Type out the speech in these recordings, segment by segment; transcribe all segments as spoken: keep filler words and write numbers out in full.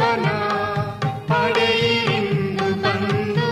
ಜೀವನ ಪಡೆಯಿರಿನ್ನು ಬಂದು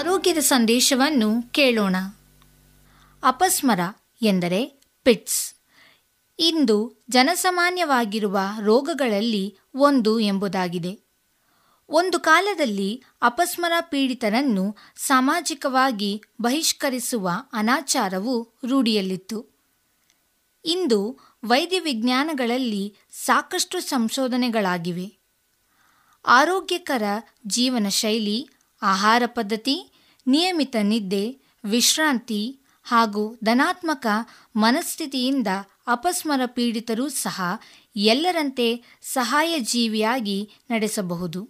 ಆರೋಗ್ಯದ ಸಂದೇಶವನ್ನು ಕೇಳೋಣ. ಅಪಸ್ಮರ ಎಂದರೆ ಪಿಟ್ಸ್. ಇಂದು ಜನಸಾಮಾನ್ಯವಾಗಿರುವ ರೋಗಗಳಲ್ಲಿ ಒಂದು ಎಂಬುದಾಗಿದೆ. ಒಂದು ಕಾಲದಲ್ಲಿ ಅಪಸ್ಮರ ಪೀಡಿತರನ್ನು ಸಾಮಾಜಿಕವಾಗಿ ಬಹಿಷ್ಕರಿಸುವ ಅನಾಚಾರವು ರೂಢಿಯಲ್ಲಿತ್ತು. ಇಂದು ವೈದ್ಯ ವಿಜ್ಞಾನಗಳಲ್ಲಿ ಸಾಕಷ್ಟು ಸಂಶೋಧನೆಗಳಾಗಿವೆ. ಆರೋಗ್ಯಕರ ಜೀವನ ಶೈಲಿ, ಆಹಾರ ಪದ್ಧತಿ, ನಿಯಮಿತ ನಿದ್ದೆ, ವಿಶ್ರಾಂತಿ ಹಾಗೂ ಧನಾತ್ಮಕ ಮನಸ್ಥಿತಿಯಿಂದ ಅಪಸ್ಮರ ಪೀಡಿತರೂ ಸಹ ಎಲ್ಲರಂತೆ ಸಹಾಯ ಜೀವಿಯಾಗಿ ನಡೆಸಬಹುದು.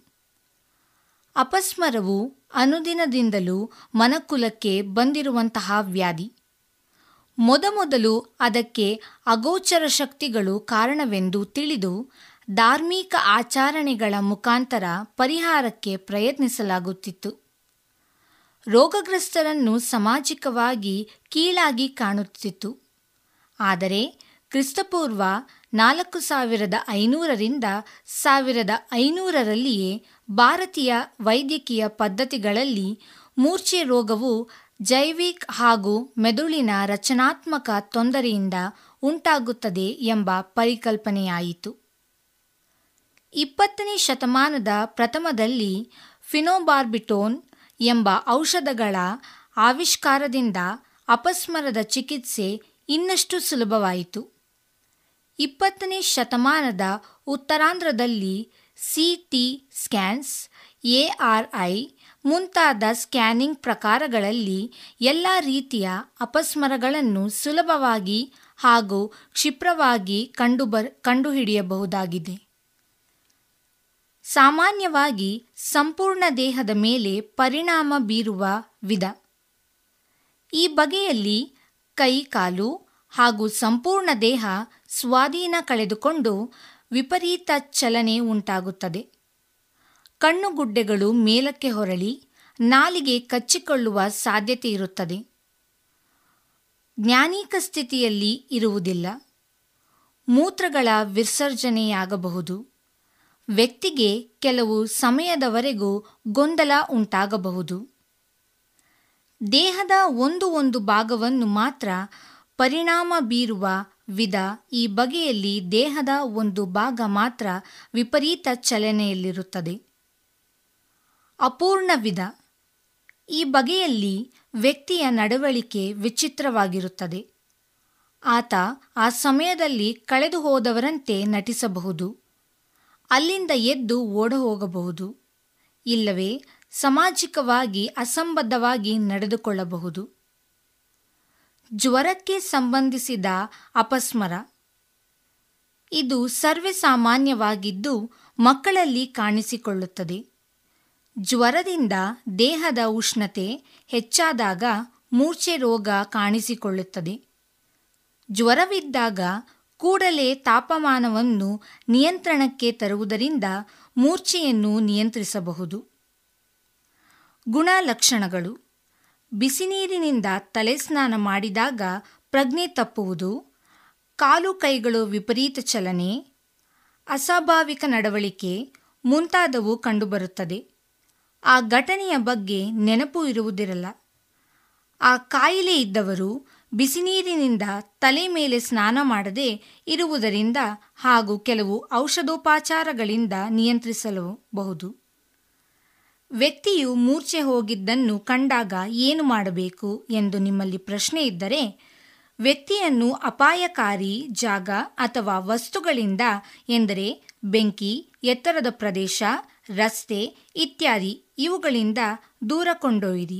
ಅಪಸ್ಮರವು ಅನುದಿನದಿಂದಲೂ ಮನಕುಲಕ್ಕೆ ಬಂದಿರುವಂತಹ ವ್ಯಾಧಿ. ಮೊದಮೊದಲು ಅದಕ್ಕೆ ಅಗೋಚರ ಶಕ್ತಿಗಳು ಕಾರಣವೆಂದು ತಿಳಿದು ಧಾರ್ಮಿಕ ಆಚರಣೆಗಳ ಮುಖಾಂತರ ಪರಿಹಾರಕ್ಕೆ ಪ್ರಯತ್ನಿಸಲಾಗುತ್ತಿತ್ತು. ರೋಗಗ್ರಸ್ತರನ್ನು ಸಾಮಾಜಿಕವಾಗಿ ಕೀಳಾಗಿ ಕಾಣುತ್ತಿತ್ತು. ಆದರೆ ಕ್ರಿಸ್ತಪೂರ್ವ ನಾಲ್ಕು ಸಾವಿರದ ಐನೂರರಿಂದ ಸಾವಿರದ ಐನೂರರಲ್ಲಿಯೇ ಭಾರತೀಯ ವೈದ್ಯಕೀಯ ಪದ್ಧತಿಗಳಲ್ಲಿ ಮೂರ್ಛೆ ರೋಗವು ಜೈವಿಕ ಹಾಗೂ ಮೆದುಳಿನ ರಚನಾತ್ಮಕ ತೊಂದರೆಯಿಂದ ಉಂಟಾಗುತ್ತದೆ ಎಂಬ ಪರಿಕಲ್ಪನೆಯಾಯಿತು. ಇಪ್ಪತ್ತನೇ ಶತಮಾನದ ಪ್ರಥಮದಲ್ಲಿ ಫಿನೋಬಾರ್ಬಿಟೋನ್ ಎಂಬ ಔಷಧಗಳ ಆವಿಷ್ಕಾರದಿಂದ ಅಪಸ್ಮರದ ಚಿಕಿತ್ಸೆ ಇನ್ನಷ್ಟು ಸುಲಭವಾಯಿತು. ಇಪ್ಪತ್ತನೇ ಶತಮಾನದ ಉತ್ತರಾಂಧ್ರದಲ್ಲಿ C T scans, A R I ಮುಂತಾದ ಸ್ಕ್ಯಾನಿಂಗ್ ಪ್ರಕಾರಗಳಲ್ಲಿ ಎಲ್ಲ ರೀತಿಯ ಅಪಸ್ಮರಗಳನ್ನು ಸುಲಭವಾಗಿ ಹಾಗೂ ಕ್ಷಿಪ್ರವಾಗಿ ಕಂಡುಬರ್ ಕಂಡುಹಿಡಿಯಬಹುದಾಗಿದೆ. ಸಾಮಾನ್ಯವಾಗಿ ಸಂಪೂರ್ಣ ದೇಹದ ಮೇಲೆ ಪರಿಣಾಮ ಬೀರುವ ವಿಧ. ಈ ಬಗೆಯಲ್ಲಿ ಕೈ, ಕಾಲು ಹಾಗೂ ಸಂಪೂರ್ಣ ದೇಹ ಸ್ವಾಧೀನ ಕಳೆದುಕೊಂಡು ವಿಪರೀತ ಚಲನೆ ಉಂಟಾಗುತ್ತದೆ. ಕಣ್ಣುಗುಡ್ಡೆಗಳು ಮೇಲಕ್ಕೆ ಹೊರಳಿ ನಾಲಿಗೆ ಕಚ್ಚಿಕೊಳ್ಳುವ ಸಾಧ್ಯತೆ ಇರುತ್ತದೆ. ಜ್ಞಾನೀಕ ಸ್ಥಿತಿಯಲ್ಲಿ ಇರುವುದಿಲ್ಲ. ಮೂತ್ರಗಳ ವಿಸರ್ಜನೆಯಾಗಬಹುದು. ವ್ಯಕ್ತಿಗೆ ಕೆಲವು ಸಮಯದವರೆಗೂ ಗೊಂದಲ ಉಂಟಾಗಬಹುದು. ದೇಹದ ಒಂದು ಒಂದು ಭಾಗವನ್ನು ಮಾತ್ರ ಪರಿಣಾಮ ಬೀರುವ ವಿಧ. ಈ ಬಗೆಯಲ್ಲಿ ದೇಹದ ಒಂದು ಭಾಗ ಮಾತ್ರ ವಿಪರೀತ ಚಲನೆಯಲ್ಲಿರುತ್ತದೆ. ಅಪೂರ್ಣ ವಿಧ. ಈ ಬಗೆಯಲ್ಲಿ ವ್ಯಕ್ತಿಯ ನಡವಳಿಕೆ ವಿಚಿತ್ರವಾಗಿರುತ್ತದೆ. ಆತ ಆ ಸಮಯದಲ್ಲಿ ಕಳೆದು ಹೋದವರಂತೆ ನಟಿಸಬಹುದು. ಅಲ್ಲಿಂದ ಎದ್ದು ಓಡ ಹೋಗಬಹುದು. ಇಲ್ಲವೇ ಸಾಮಾಜಿಕವಾಗಿ ಅಸಂಬದ್ಧವಾಗಿ ನಡೆದುಕೊಳ್ಳಬಹುದು. ಜ್ವರಕ್ಕೆ ಸಂಬಂಧಿಸಿದ ಅಪಸ್ಮರ ಇದು ಸರ್ವೇಸಾಮಾನ್ಯವಾಗಿದ್ದು ಮಕ್ಕಳಲ್ಲಿ ಕಾಣಿಸಿಕೊಳ್ಳುತ್ತದೆ. ಜ್ವರದಿಂದ ದೇಹದ ಉಷ್ಣತೆ ಹೆಚ್ಚಾದಾಗ ಮೂರ್ಛೆ ರೋಗ ಕಾಣಿಸಿಕೊಳ್ಳುತ್ತದೆ. ಜ್ವರವಿದ್ದಾಗ ಕೂಡಲೇ ತಾಪಮಾನವನ್ನು ನಿಯಂತ್ರಣಕ್ಕೆ ತರುವುದರಿಂದ ಮೂರ್ಛೆಯನ್ನು ನಿಯಂತ್ರಿಸಬಹುದು. ಗುಣಲಕ್ಷಣಗಳು: ಬಿಸಿನೀರಿನಿಂದ ತಲೆಸ್ನಾನ ಮಾಡಿದಾಗ ಪ್ರಜ್ಞೆ ತಪ್ಪುವುದು, ಕಾಲು ಕೈಗಳು ವಿಪರೀತ ಚಲನೆ, ಅಸ್ವಾಭಾವಿಕ ನಡವಳಿಕೆ ಮುಂತಾದವು ಕಂಡುಬರುತ್ತದೆ. ಆ ಘಟನೆಯ ಬಗ್ಗೆ ನೆನಪು ಇರುವುದಿರಲ್ಲ. ಆ ಕಾಯಿಲೆ ಇದ್ದವರು ಬಿಸಿನೀರಿನಿಂದ ತಲೆ ಮೇಲೆ ಸ್ನಾನ ಮಾಡದೆ ಇರುವುದರಿಂದ ಹಾಗೂ ಕೆಲವು ಔಷಧೋಪಚಾರಗಳಿಂದ ನಿಯಂತ್ರಿಸಬಹುದು. ವ್ಯಕ್ತಿಯು ಮೂರ್ಛೆ ಹೋಗಿದ್ದನ್ನು ಕಂಡಾಗ ಏನು ಮಾಡಬೇಕು ಎಂದು ನಿಮ್ಮಲ್ಲಿ ಪ್ರಶ್ನೆ ಇದ್ದರೆ, ವ್ಯಕ್ತಿಯನ್ನು ಅಪಾಯಕಾರಿ ಜಾಗ ಅಥವಾ ವಸ್ತುಗಳಿಂದ, ಎಂದರೆ ಬೆಂಕಿ, ಎತ್ತರದ ಪ್ರದೇಶ, ರಸ್ತೆ ಇತ್ಯಾದಿ ಇವುಗಳಿಂದ ದೂರ ಕೊಂಡೊಯ್ಯಿರಿ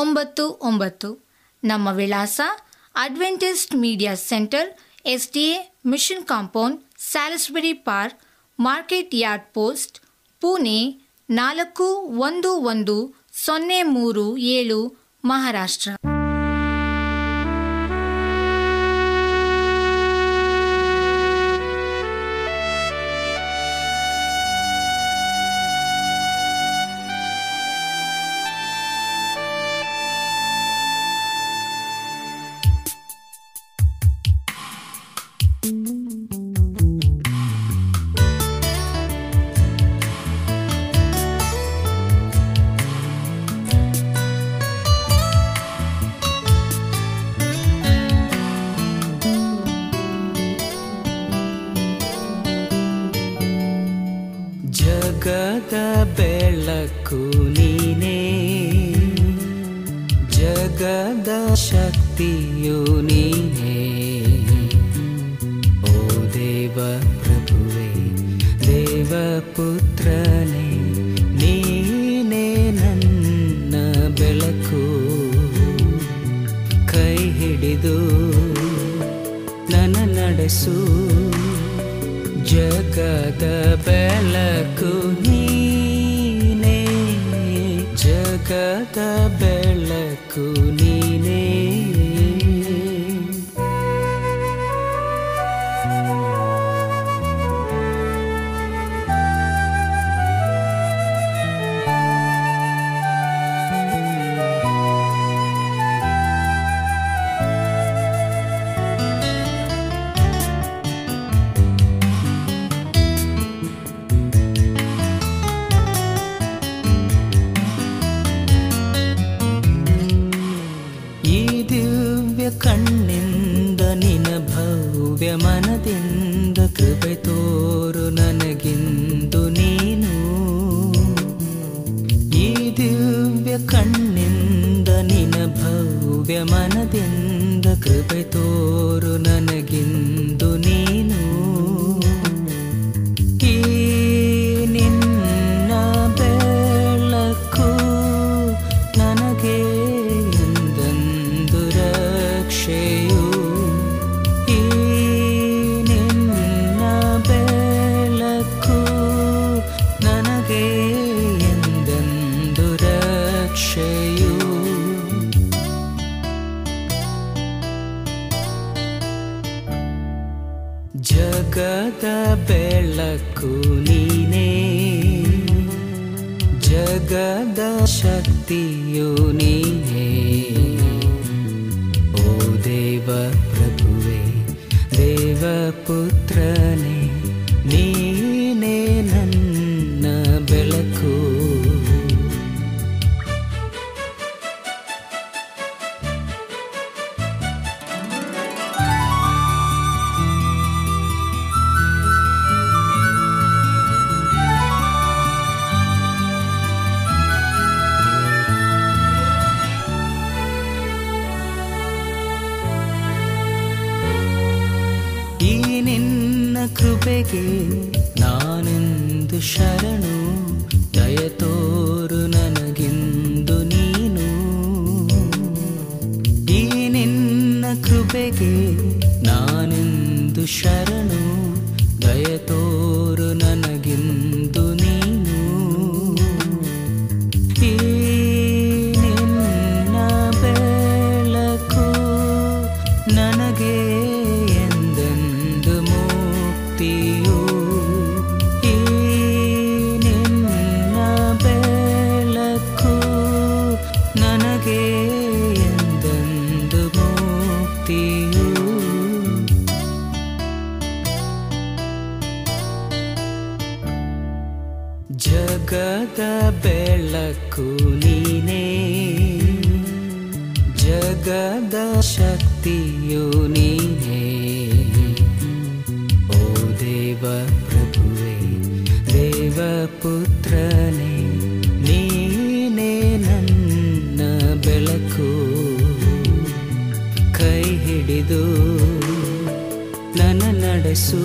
ಒಂಬತ್ತು ಒಂಬತ್ತು. ನಮ್ಮ ವಿಳಾಸ Adventist media centre, S D A mission compound, Salisbury Park, market yard post, Pune ನಾಲ್ಕು ಒಂದು ಒಂದು ಸೊನ್ನೆ ಮೂರು ಏಳು ಮಹಾರಾಷ್ಟ್ರ. ಜಗದ ಬೆಳಕು ನೀನೇ, ಜಗದ ಶಕ್ತಿಯು ನೀನೇ, ಓ ದೇವ ಪ್ರಭುವೆ ದೇವ ಪುತ್ರನೇ, ನೀನೇ ನನ್ನ ಬೆಳಕು. ಕೃಪೆಗೆ ನಾನೆಂದು ಶರಣು, ದಯತೋರು ನನಗಿಂದು ನೀನು. ಈ ನಿನ್ನ ಕೃಪೆಗೆ ನಾನೆಂದು ಶರಣು, ದಯತೋರು ನನಗಿಂದು ನೀನು. ಈ ನಿನ್ನ ಬೆಳಕು ನನಗೆ ಜಗದ ಬೆಳಕು ನೀನೇ, ಜಗದ ಶಕ್ತಿಯು ನೀನೇ, ಓ ದೇವ ಪ್ರಭುವೆ ದೇವ ಪುತ್ರನೇ, ನೀನೇ ನನ್ನ ಬೆಳಕು. ಕೈ ಹಿಡಿದು ನನ್ನ ನಡೆಸು,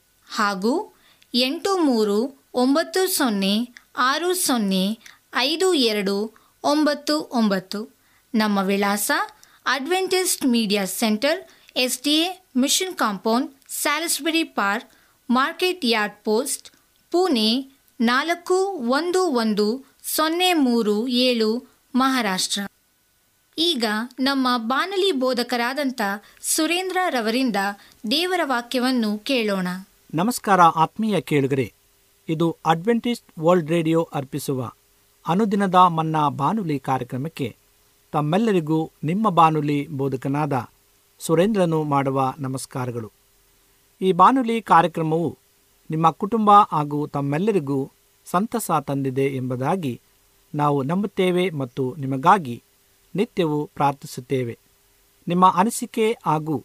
ಹಾಗೂ ಎಂಟು ಮೂರು ಒಂಬತ್ತು ಸೊನ್ನೆ ಆರು ಸೊನ್ನೆ ಐದು ಎರಡು ಒಂಬತ್ತು ಒಂಬತ್ತು. ನಮ್ಮ ವಿಳಾಸ Adventist media centre, S D A mission compound, Salisbury park, market yard post, Pune ನಾಲ್ಕು ಒಂದು ಒಂದು ಸೊನ್ನೆ ಮೂರು ಏಳು, ಮಹಾರಾಷ್ಟ್ರ. ಈಗ ನಮ್ಮ ಬಾನಲಿ ಬೋಧಕರಾದಂಥ ಸುರೇಂದ್ರ ರವರಿಂದ ದೇವರ ವಾಕ್ಯವನ್ನು ಕೇಳೋಣ. ನಮಸ್ಕಾರ ಆತ್ಮೀಯ ಕೇಳುಗರೆ, ಇದು ಅಡ್ವೆಂಟಿಸ್ಟ್ ವರ್ಲ್ಡ್ ರೇಡಿಯೋ ಅರ್ಪಿಸುವ ಅನುದಿನದ ಮನ್ನಾ ಬಾನುಲಿ ಕಾರ್ಯಕ್ರಮಕ್ಕೆ ತಮ್ಮೆಲ್ಲರಿಗೂ ನಿಮ್ಮ ಬಾನುಲಿ ಬೋಧಕನಾದ ಸುರೇಂದ್ರನು ಮಾಡುವ ನಮಸ್ಕಾರಗಳು. ಈ ಬಾನುಲಿ ಕಾರ್ಯಕ್ರಮವು ನಿಮ್ಮ ಕುಟುಂಬ ಹಾಗೂ ತಮ್ಮೆಲ್ಲರಿಗೂ ಸಂತಸ ತಂದಿದೆ ಎಂಬುದಾಗಿ ನಾವು ನಂಬುತ್ತೇವೆ ಮತ್ತು ನಿಮಗಾಗಿ ನಿತ್ಯವೂ ಪ್ರಾರ್ಥಿಸುತ್ತೇವೆ. ನಿಮ್ಮ ಅನಿಸಿಕೆ ಹಾಗೂ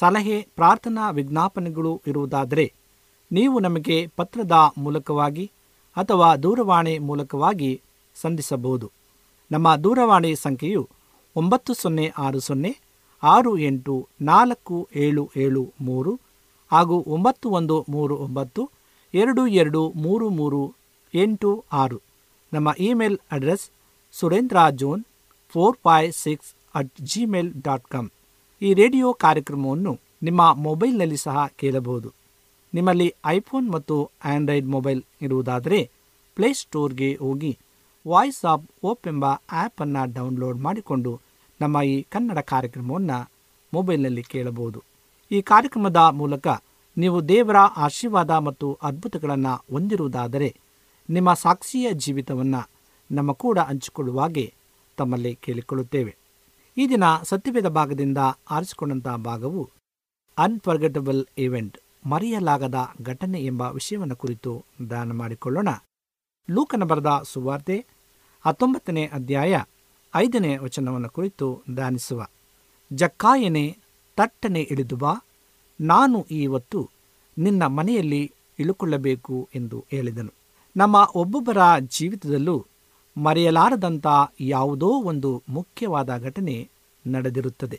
ಸಲಹೆ, ಪ್ರಾರ್ಥನಾ ವಿಜ್ಞಾಪನೆಗಳು ಇರುವುದಾದರೆ ನೀವು ನಮಗೆ ಪತ್ರದ ಮೂಲಕವಾಗಿ ಅಥವಾ ದೂರವಾಣಿ ಮೂಲಕವಾಗಿ ಸಂಧಿಸಬಹುದು. ನಮ್ಮ ದೂರವಾಣಿ ಸಂಖ್ಯೆಯು ಒಂಬತ್ತು ಸೊನ್ನೆ ಆರು ಸೊನ್ನೆ ಆರು ಎಂಟು ನಾಲ್ಕು ಏಳು ಏಳು ಮೂರು ಹಾಗೂ ಒಂಬತ್ತು ಒಂದು ಮೂರು ಒಂಬತ್ತು ಎರಡು ಎರಡು ಮೂರು ಮೂರು ಎಂಟು ಆರು. ನಮ್ಮ email address Surendra John four five six at Gmail dot com. ಈ ರೇಡಿಯೋ ಕಾರ್ಯಕ್ರಮವನ್ನು ನಿಮ್ಮ ಮೊಬೈಲ್ನಲ್ಲಿ ಸಹ ಕೇಳಬಹುದು. ನಿಮ್ಮಲ್ಲಿ ಐಫೋನ್ ಮತ್ತು ಆಂಡ್ರಾಯ್ಡ್ ಮೊಬೈಲ್ ಇರುವುದಾದರೆ ಪ್ಲೇಸ್ಟೋರ್ಗೆ ಹೋಗಿ ವಾಯ್ಸ್ ಆಫ್ ಹೋಪ್ ಎಂಬ ಆ್ಯಪನ್ನು ಡೌನ್ಲೋಡ್ ಮಾಡಿಕೊಂಡು ನಮ್ಮ ಈ ಕನ್ನಡ ಕಾರ್ಯಕ್ರಮವನ್ನು ಮೊಬೈಲ್ನಲ್ಲಿ ಕೇಳಬಹುದು. ಈ ಕಾರ್ಯಕ್ರಮದ ಮೂಲಕ ನೀವು ದೇವರ ಆಶೀರ್ವಾದ ಮತ್ತು ಅದ್ಭುತಗಳನ್ನು ಹೊಂದಿರುವುದಾದರೆ ನಿಮ್ಮ ಸಾಕ್ಷಿಯ ಜೀವಿತವನ್ನು ನಮ್ಮ ಕೂಡ ಹಂಚಿಕೊಳ್ಳುವಾಗೆ ತಮ್ಮಲ್ಲಿ ಕೇಳಿಕೊಳ್ಳುತ್ತೇವೆ. ಈ ದಿನ ಸತ್ಯವೇದ ಭಾಗದಿಂದ ಆರಿಸಿಕೊಂಡಂಥ ಭಾಗವು ಅನ್ಫರ್ಗೆಟಬಲ್ ಇವೆಂಟ್, ಮರೆಯಲಾಗದ ಘಟನೆ ಎಂಬ ವಿಷಯವನ್ನು ಕುರಿತು ಧ್ಯಾನ ಮಾಡಿಕೊಳ್ಳೋಣ. ಲೂಕನ ಬರೆದ ಸುವಾರ್ತೆ ಹತ್ತೊಂಬತ್ತನೇ ಅಧ್ಯಾಯ ಐದನೇ ವಚನವನ್ನು ಕುರಿತು ಧ್ಯಾನಿಸುವ. ಜಕ್ಕಾಯನೇ, ತಟ್ಟನೆ ಇಳಿದು ಬಾ, ನಾನು ಈವತ್ತು ನಿನ್ನ ಮನೆಯಲ್ಲಿ ಇಳುಕೊಳ್ಳಬೇಕು ಎಂದು ಹೇಳಿದನು. ನಮ್ಮ ಒಬ್ಬೊಬ್ಬರ ಜೀವಿತದಲ್ಲೂ ಮರೆಯಲಾರದಂಥ ಯಾವುದೋ ಒಂದು ಮುಖ್ಯವಾದ ಘಟನೆ ನಡೆದಿರುತ್ತದೆ.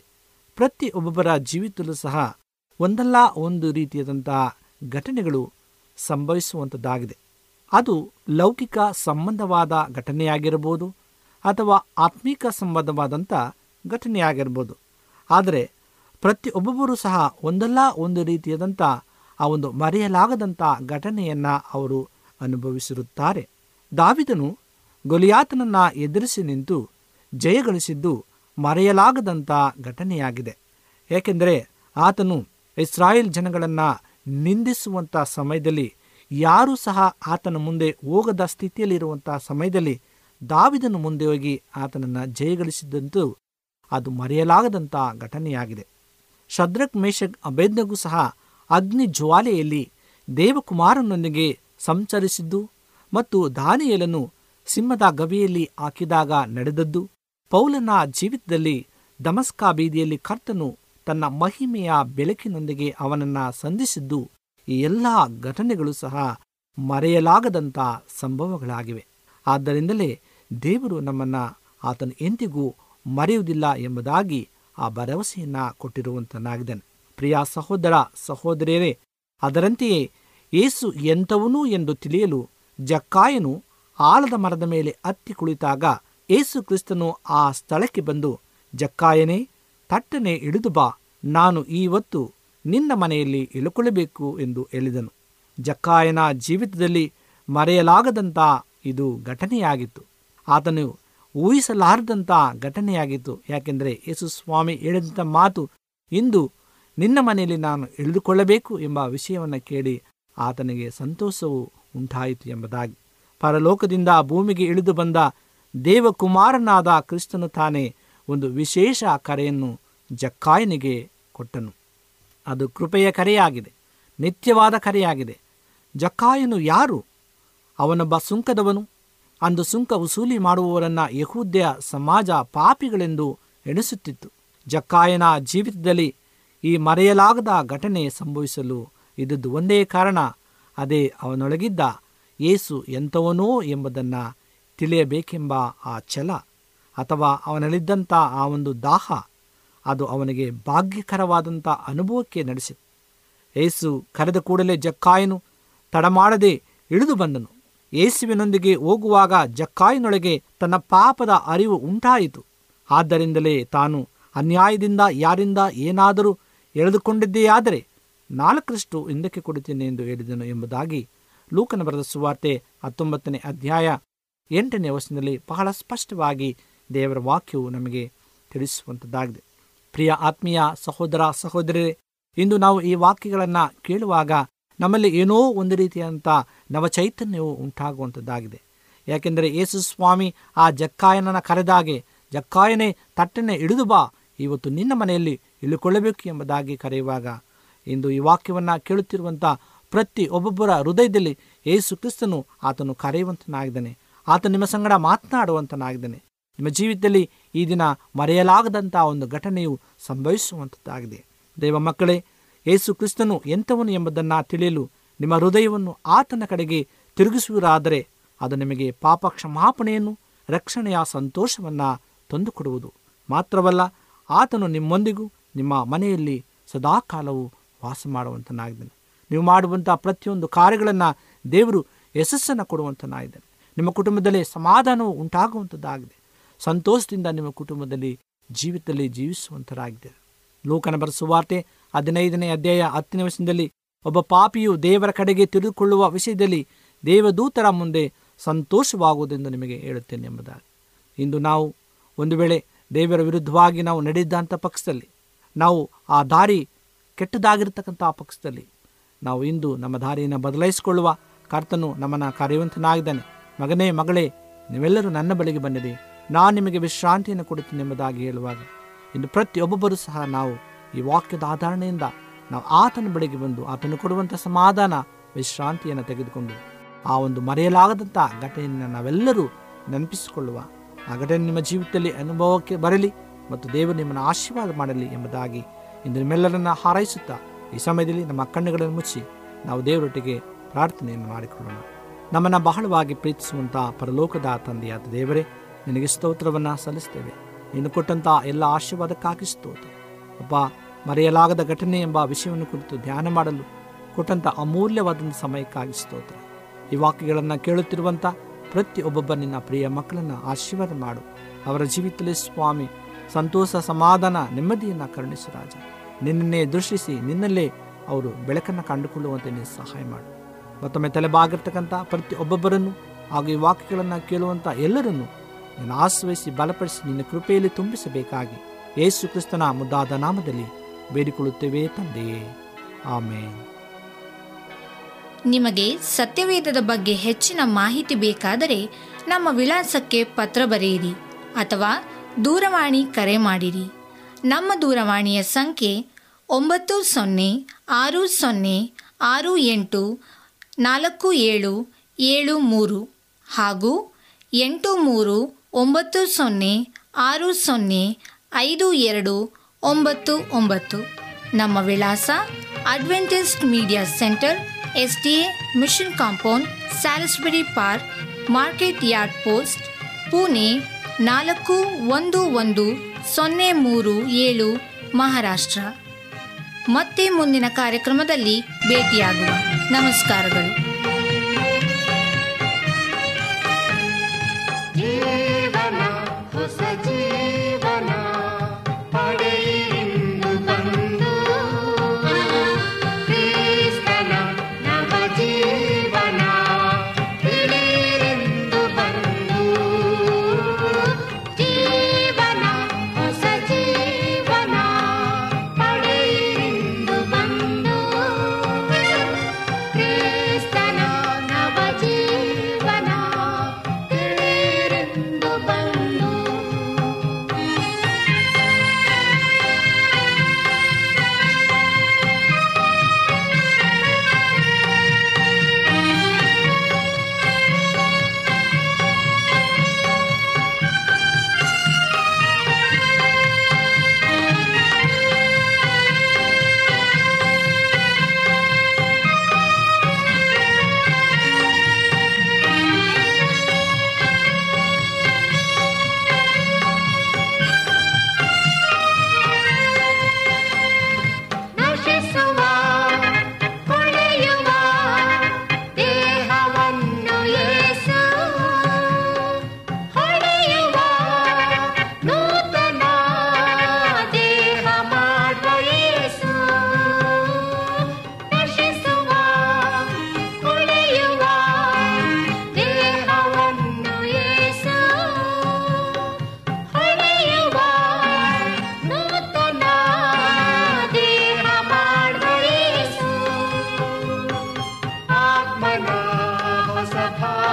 ಪ್ರತಿ ಒಬ್ಬೊಬ್ಬರ ಜೀವಿತದಲ್ಲೂ ಸಹ ಒಂದಲ್ಲ ಒಂದು ರೀತಿಯಾದಂಥ ಘಟನೆಗಳು ಸಂಭವಿಸುವಂಥದ್ದಾಗಿದೆ. ಅದು ಲೌಕಿಕ ಸಂಬಂಧವಾದ ಘಟನೆಯಾಗಿರ್ಬೋದು ಅಥವಾ ಆತ್ಮೀಕ ಸಂಬಂಧವಾದಂಥ ಘಟನೆಯಾಗಿರ್ಬೋದು. ಆದರೆ ಪ್ರತಿಯೊಬ್ಬೊಬ್ಬರೂ ಸಹ ಒಂದಲ್ಲ ಒಂದು ರೀತಿಯಾದಂಥ ಆ ಒಂದು ಮರೆಯಲಾಗದಂಥ ಘಟನೆಯನ್ನು ಅವರು ಅನುಭವಿಸಿರುತ್ತಾರೆ. ದಾವಿದನು ಗೊಲಿಯಾತನನ್ನು ಎದುರಿಸಿ ನಿಂತು ಜಯಗಳಿಸಿದ್ದು ಮರೆಯಲಾಗದಂಥ ಘಟನೆಯಾಗಿದೆ. ಏಕೆಂದರೆ ಆತನು ಇಸ್ರಾಯೇಲ್ ಜನಗಳನ್ನು ನಿಂದಿಸುವಂಥ ಸಮಯದಲ್ಲಿ ಯಾರೂ ಸಹ ಆತನ ಮುಂದೆ ಹೋಗದ ಸ್ಥಿತಿಯಲ್ಲಿರುವಂಥ ಸಮಯದಲ್ಲಿ ದಾವಿದನು ಮುಂದೆ ಹೋಗಿ ಆತನನ್ನು ಜಯಗಳಿಸಿದ್ದಂತೂ ಅದು ಮರೆಯಲಾಗದಂಥ ಘಟನೆಯಾಗಿದೆ. ಶದ್ರಕ್, ಮೇಷಕ್, ಅಬೇದ್ನೆಗೋ ಸಹ ಅಗ್ನಿ ಜ್ವಾಲೆಯಲ್ಲಿ ದೇವಕುಮಾರನೊಂದಿಗೆ ಸಂಚರಿಸಿದ್ದು ಮತ್ತು ದಾನಿಯೇಲನು ಸಿಂಹದ ಗವಿಯಲ್ಲಿ ಹಾಕಿದಾಗ ನಡೆದದ್ದು, ಪೌಲನ ಜೀವಿತದಲ್ಲಿ ದಮಸ್ಕ ಬೀದಿಯಲ್ಲಿ ಕರ್ತನು ತನ್ನ ಮಹಿಮೆಯ ಬೆಳಕಿನೊಂದಿಗೆ ಅವನನ್ನು ಸಂಧಿಸಿದ್ದು, ಈ ಎಲ್ಲ ಘಟನೆಗಳು ಸಹ ಮರೆಯಲಾಗದಂಥ ಸಂಭವಗಳಾಗಿವೆ. ಆದ್ದರಿಂದಲೇ ದೇವರು ನಮ್ಮನ್ನು ಆತನು ಎಂದಿಗೂ ಮರೆಯುವುದಿಲ್ಲ ಎಂಬುದಾಗಿ ಆ ಭರವಸೆಯನ್ನು ಕೊಟ್ಟಿರುವಂತನಾಗಿದ್ದಾನೆ. ಪ್ರಿಯ ಸಹೋದರ ಸಹೋದರಿಯರೇ, ಅದರಂತೆಯೇ ಯೇಸು ಎಂಥವನು ಎಂದು ತಿಳಿಯಲು ಜಕ್ಕಾಯನು ಆಲದ ಮರದ ಮೇಲೆ ಹತ್ತಿ ಕುಳಿತಾಗ ಯೇಸು ಕ್ರಿಸ್ತನು ಆ ಸ್ಥಳಕ್ಕೆ ಬಂದು, ಜಕ್ಕಾಯನೇ, ತಟ್ಟನೆ ಇಳಿದು ಬಾ, ನಾನು ಈವತ್ತು ನಿನ್ನ ಮನೆಯಲ್ಲಿ ಇಳುಕೊಳ್ಳಬೇಕು ಎಂದು ಹೇಳಿದನು. ಜಕ್ಕಾಯನ ಜೀವಿತದಲ್ಲಿ ಮರೆಯಲಾಗದಂಥ ಇದು ಘಟನೆಯಾಗಿತ್ತು. ಆತನು ಊಹಿಸಲಾರದಂಥ ಘಟನೆಯಾಗಿತ್ತು. ಯಾಕೆಂದರೆ ಯೇಸು ಸ್ವಾಮಿ ಹೇಳಿದಂಥ ಮಾತು, ಇಂದು ನಿನ್ನ ಮನೆಯಲ್ಲಿ ನಾನು ಇಳಿದುಕೊಳ್ಳಬೇಕು ಎಂಬ ವಿಷಯವನ್ನು ಕೇಳಿ ಆತನಿಗೆ ಸಂತೋಷವು ಉಂಟಾಯಿತು ಎಂಬುದಾಗಿ. ಪರಲೋಕದಿಂದ ಭೂಮಿಗೆ ಇಳಿದು ಬಂದ ದೇವಕುಮಾರನಾದ ಕ್ರಿಸ್ತನು ತಾನೇ ಒಂದು ವಿಶೇಷ ಕರೆಯನ್ನು ಜಕ್ಕಾಯನಿಗೆ ಕೊಟ್ಟನು. ಅದು ಕೃಪೆಯ ಕರೆಯಾಗಿದೆ, ನಿತ್ಯವಾದ ಕರೆಯಾಗಿದೆ. ಜಕ್ಕಾಯನು ಯಾರು? ಅವನೊಬ್ಬ ಸುಂಕದವನು. ಅಂದು ಸುಂಕ ವಸೂಲಿ ಮಾಡುವವರನ್ನು ಯೆಹೂದ್ಯ ಸಮಾಜ ಪಾಪಿಗಳೆಂದು ಎಣಿಸುತ್ತಿತ್ತು. ಜಕ್ಕಾಯನ ಜೀವಿತದಲ್ಲಿ ಈ ಮರೆಯಲಾಗದ ಘಟನೆ ಸಂಭವಿಸಲು ಇದ್ದದ್ದು ಒಂದೇ ಕಾರಣ, ಅದೇ ಅವನೊಳಗಿದ್ದ ಯೇಸು ಎಂಥವನೋ ಎಂಬುದನ್ನು ತಿಳಿಯಬೇಕೆಂಬ ಆ ಛಲ ಅಥವಾ ಅವನಲ್ಲಿದ್ದಂಥ ಆ ಒಂದು ದಾಹ ಅದು ಅವನಿಗೆ ಭಾಗ್ಯಕರವಾದಂಥ ಅನುಭವಕ್ಕೆ ನಡೆಸಿತು. ಯೇಸು ಕರೆದ ಕೂಡಲೇ ಜಕ್ಕಾಯನು ತಡಮಾಡದೆ ಇಳಿದು ಬಂದನು. ಯೇಸುವಿನೊಂದಿಗೆ ಹೋಗುವಾಗ ಜಕ್ಕಾಯನೊಳಗೆ ತನ್ನ ಪಾಪದ ಅರಿವು ಉಂಟಾಯಿತು. ಆದ್ದರಿಂದಲೇ ತಾನು ಅನ್ಯಾಯದಿಂದ ಯಾರಿಂದ ಏನಾದರೂ ಎಳೆದುಕೊಂಡಿದ್ದೆಯಾದರೆ ನಾಲ್ಕರಷ್ಟು ಹಿಂದಕ್ಕೆ ಕೊಡುತ್ತೇನೆ ಎಂದು ಹೇಳಿದನು ಎಂಬುದಾಗಿ ಲೂಕನ ಬರೆದ ಸುವಾರ್ತೆ ಹತ್ತೊಂಬತ್ತನೇ ಅಧ್ಯಾಯ ಎಂಟನೇ ವಚನದಲ್ಲಿ ಬಹಳ ಸ್ಪಷ್ಟವಾಗಿ ದೇವರ ವಾಕ್ಯವು ನಮಗೆ ತಿಳಿಸುವಂಥದ್ದಾಗಿದೆ. ಪ್ರಿಯ ಆತ್ಮೀಯ ಸಹೋದರ ಸಹೋದರರೇ, ಇಂದು ನಾವು ಈ ವಾಕ್ಯಗಳನ್ನು ಕೇಳುವಾಗ ನಮ್ಮಲ್ಲಿ ಏನೋ ಒಂದು ರೀತಿಯಾದಂಥ ನವಚೈತನ್ಯವು ಉಂಟಾಗುವಂಥದ್ದಾಗಿದೆ. ಯಾಕೆಂದರೆ ಯೇಸು ಸ್ವಾಮಿ ಆ ಜಕ್ಕಾಯನನ್ನು ಕರೆದಾಗೆ ಜಕ್ಕಾಯನೇ ತಟ್ಟನೆ ಹಿಡಿದು ಬಾ, ಇವತ್ತು ನಿನ್ನ ಮನೆಯಲ್ಲಿ ಇಳುಕೊಳ್ಳಬೇಕು ಎಂಬುದಾಗಿ ಕರೆಯುವಾಗ ಇಂದು ಈ ವಾಕ್ಯವನ್ನು ಕೇಳುತ್ತಿರುವಂಥ ಪ್ರತಿ ಒಬ್ಬೊಬ್ಬರ ಹೃದಯದಲ್ಲಿ ಯೇಸು ಕ್ರಿಸ್ತನು ಆತನು ಕರೆಯುವಂತನಾಗಿದ್ದಾನೆ. ಆತ ನಿಮ್ಮ ಸಂಗಡ ಮಾತನಾಡುವಂತನಾಗಿದ್ದಾನೆ. ನಿಮ್ಮ ಜೀವಿತದಲ್ಲಿ ಈ ದಿನ ಮರೆಯಲಾಗದಂಥ ಒಂದು ಘಟನೆಯು ಸಂಭವಿಸುವಂಥದ್ದಾಗಿದೆ. ದೇವ ಮಕ್ಕಳೇ, ಯೇಸು ಕ್ರಿಸ್ತನು ಎಂಥವನು ಎಂಬುದನ್ನು ತಿಳಿಯಲು ನಿಮ್ಮ ಹೃದಯವನ್ನು ಆತನ ಕಡೆಗೆ ತಿರುಗಿಸುವುದಾದರೆ ಅದು ನಿಮಗೆ ಪಾಪ ಕ್ಷಮಾಪಣೆಯನ್ನು, ರಕ್ಷಣೆಯ ಸಂತೋಷವನ್ನು ತಂದುಕೊಡುವುದು ಮಾತ್ರವಲ್ಲ, ಆತನು ನಿಮ್ಮೊಂದಿಗೂ ನಿಮ್ಮ ಮನೆಯಲ್ಲಿ ಸದಾಕಾಲವೂ ವಾಸ ಮಾಡುವಂತನಾಗಿದ್ದಾನೆ. ನೀವು ಮಾಡುವಂಥ ಪ್ರತಿಯೊಂದು ಕಾರ್ಯಗಳನ್ನು ದೇವರು ಯಶಸ್ಸನ್ನು ಕೊಡುವಂತನಾಗಿದ್ದಾನೆ. ನಿಮ್ಮ ಕುಟುಂಬದಲ್ಲಿ ಸಮಾಧಾನವು ಉಂಟಾಗುವಂಥದ್ದಾಗಿದೆ. ಸಂತೋಷದಿಂದ ನಿಮ್ಮ ಕುಟುಂಬದಲ್ಲಿ ಜೀವಿತದಲ್ಲಿ ಜೀವಿಸುವಂಥರಾಗಿದ್ದಾರೆ. ಲೂಕನ ಬರೆದ ಸುವಾರ್ತೆ ಹದಿನೈದನೇ ಅಧ್ಯಾಯ ಹತ್ತನೇ ವಚನದಲ್ಲಿ ಒಬ್ಬ ಪಾಪಿಯು ದೇವರ ಕಡೆಗೆ ತಿಳಿದುಕೊಳ್ಳುವ ವಿಷಯದಲ್ಲಿ ದೇವದೂತರ ಮುಂದೆ ಸಂತೋಷವಾಗುವುದೆಂದು ನಿಮಗೆ ಹೇಳುತ್ತೇನೆ ಎಂಬುದಾಗಿ. ಇಂದು ನಾವು ಒಂದು ವೇಳೆ ದೇವರ ವಿರುದ್ಧವಾಗಿ ನಾವು ನಡೆದಂಥ ಪಕ್ಷದಲ್ಲಿ, ನಾವು ಆ ದಾರಿ ಕೆಟ್ಟದಾಗಿರ್ತಕ್ಕಂಥ ಪಕ್ಷದಲ್ಲಿ ನಾವು ಇಂದು ನಮ್ಮ ದಾರಿಯನ್ನು ಬದಲಾಯಿಸಿಕೊಳ್ಳುವ ಕರ್ತನು ನಮ್ಮನ್ನು ಕರೆಯುವಂತನಾಗಿದ್ದಾನೆ. ಮಗನೇ ಮಗಳೇ, ನೀವೆಲ್ಲರೂ ನನ್ನ ಬಳಿಗೆ ಬನ್ನಿರಿ, ನಾನು ನಿಮಗೆ ವಿಶ್ರಾಂತಿಯನ್ನು ಕೊಡುತ್ತೇನೆ ಎಂಬುದಾಗಿ ಹೇಳುವಾಗ ಇನ್ನು ಪ್ರತಿಯೊಬ್ಬೊಬ್ಬರೂ ಸಹ ನಾವು ಈ ವಾಕ್ಯದ ಆಧರಣೆಯಿಂದ ನಾವು ಆತನ ಬಳಿಗೆ ಬಂದು ಆತನು ಕೊಡುವಂಥ ಸಮಾಧಾನ, ವಿಶ್ರಾಂತಿಯನ್ನು ತೆಗೆದುಕೊಂಡು ಆ ಒಂದು ಮರೆಯಲಾಗದಂಥ ಘಟನೆಯನ್ನು ನಾವೆಲ್ಲರೂ ನೆನಪಿಸಿಕೊಳ್ಳುವ. ಆ ಘಟನೆ ನಿಮ್ಮ ಜೀವಿತದಲ್ಲಿ ಅನುಭವಕ್ಕೆ ಬರಲಿ ಮತ್ತು ದೇವರು ನಿಮ್ಮನ್ನು ಆಶೀರ್ವಾದ ಮಾಡಲಿ ಎಂಬುದಾಗಿ ಇಂದು ನಿಮ್ಮೆಲ್ಲರನ್ನ ಹಾರೈಸುತ್ತಾ ಈ ಸಮಯದಲ್ಲಿ ನಮ್ಮ ಕಣ್ಣುಗಳನ್ನು ಮುಚ್ಚಿ ನಾವು ದೇವರೊಟ್ಟಿಗೆ ಪ್ರಾರ್ಥನೆಯನ್ನು ಮಾಡಿಕೊಳ್ಳೋಣ. ನಮ್ಮನ್ನು ಬಹಳವಾಗಿ ಪ್ರೀತಿಸುವಂಥ ಪರಲೋಕದ ತಂದೆಯಾದ ದೇವರೇ, ನಿನಗೆ ಸ್ತೋತ್ರವನ್ನು ಸಲ್ಲಿಸ್ತೇವೆ. ನೀನು ಕೊಟ್ಟಂಥ ಎಲ್ಲ ಆಶೀರ್ವಾದಕ್ಕಾಗಿ ಸ್ತೋತ್ರ. ಒಬ್ಬ ಮರೆಯಲಾಗದ ಘಟನೆ ಎಂಬ ವಿಷಯವನ್ನು ಕುರಿತು ಧ್ಯಾನ ಮಾಡಲು ಕೊಟ್ಟಂಥ ಅಮೂಲ್ಯವಾದಂಥ ಸಮಯಕ್ಕಾಗಿ ಸ್ತೋತ್ರ. ಈ ವಾಕ್ಯಗಳನ್ನು ಕೇಳುತ್ತಿರುವಂಥ ಪ್ರತಿಯೊಬ್ಬೊಬ್ಬ ನಿನ್ನ ಪ್ರಿಯ ಮಕ್ಕಳನ್ನು ಆಶೀರ್ವಾದ ಮಾಡು. ಅವರ ಜೀವಿತದಲ್ಲಿ ಸ್ವಾಮಿ ಸಂತೋಷ, ಸಮಾಧಾನ, ನೆಮ್ಮದಿಯನ್ನು ಕರುಣಿಸು ರಾಜ. ನಿನ್ನೇ ದೃಷ್ಟಿಸಿ ನಿನ್ನಲ್ಲೇ ಅವರು ಬೆಳಕನ್ನು ಕಂಡುಕೊಳ್ಳುವಂತೆ ನೀನು ಸಹಾಯ ಮಾಡು. ಮತ್ತೊಮ್ಮೆ ತಲೆಬಾಗಿರ್ತಕ್ಕಂಥ ಪ್ರತಿಯೊಬ್ಬೊಬ್ಬರನ್ನು ಹಾಗೂ ಈ ವಾಕ್ಯಗಳನ್ನು ಕೇಳುವಂಥ ಎಲ್ಲರನ್ನು ನೀನು ಆಶ್ರಯಿಸಿ ಬಲಪಡಿಸಿ ನಿನ್ನ ಕೃಪೆಯಲ್ಲಿ ತುಂಬಿಸಬೇಕಾಗಿ ಯೇಸು ಕ್ರಿಸ್ತನ ಮುದ್ದಾದ ನಾಮದಲ್ಲಿ ಬೇಡಿಕೊಳ್ಳುತ್ತೇವೆ ತಂದೆಯೇ, ಆಮೇನ್. ನಿಮಗೆ ಸತ್ಯವೇದದ ಬಗ್ಗೆ ಹೆಚ್ಚಿನ ಮಾಹಿತಿ ಬೇಕಾದರೆ ನಮ್ಮ ವಿಳಾಸಕ್ಕೆ ಪತ್ರ ಬರೆಯಿರಿ ಅಥವಾ ದೂರವಾಣಿ ಕರೆ ಮಾಡಿರಿ. ನಮ್ಮ ದೂರವಾಣಿಯ ಸಂಖ್ಯೆ ಒಂಬತ್ತು ಸೊನ್ನೆ ಆರು ಸೊನ್ನೆ ಆರು ಎಂಟು ನಾಲ್ಕು ಏಳು ಏಳು ಮೂರು ಹಾಗೂ ಎಂಟು ಮೂರು ಒಂಬತ್ತು ಸೊನ್ನೆ ಆರು ಸೊನ್ನೆ ಐದು ಎರಡು ಒಂಬತ್ತು ಒಂಬತ್ತು. ನಮ್ಮ ವಿಳಾಸ Adventist media centre, S D A mission compound, Salisbury park, market yard post, Pune ನಾಲ್ಕು ಒಂದು ಒಂದು ಸೊನ್ನೆ ಮೂರು ಏಳು, ಮಹಾರಾಷ್ಟ್ರ. ಮತ್ತೆ ಮುಂದಿನ ಕಾರ್ಯಕ್ರಮದಲ್ಲಿ ಭೇಟಿಯಾಗುವ. ನಮಸ್ಕಾರಗಳು. Stop. Shabbat.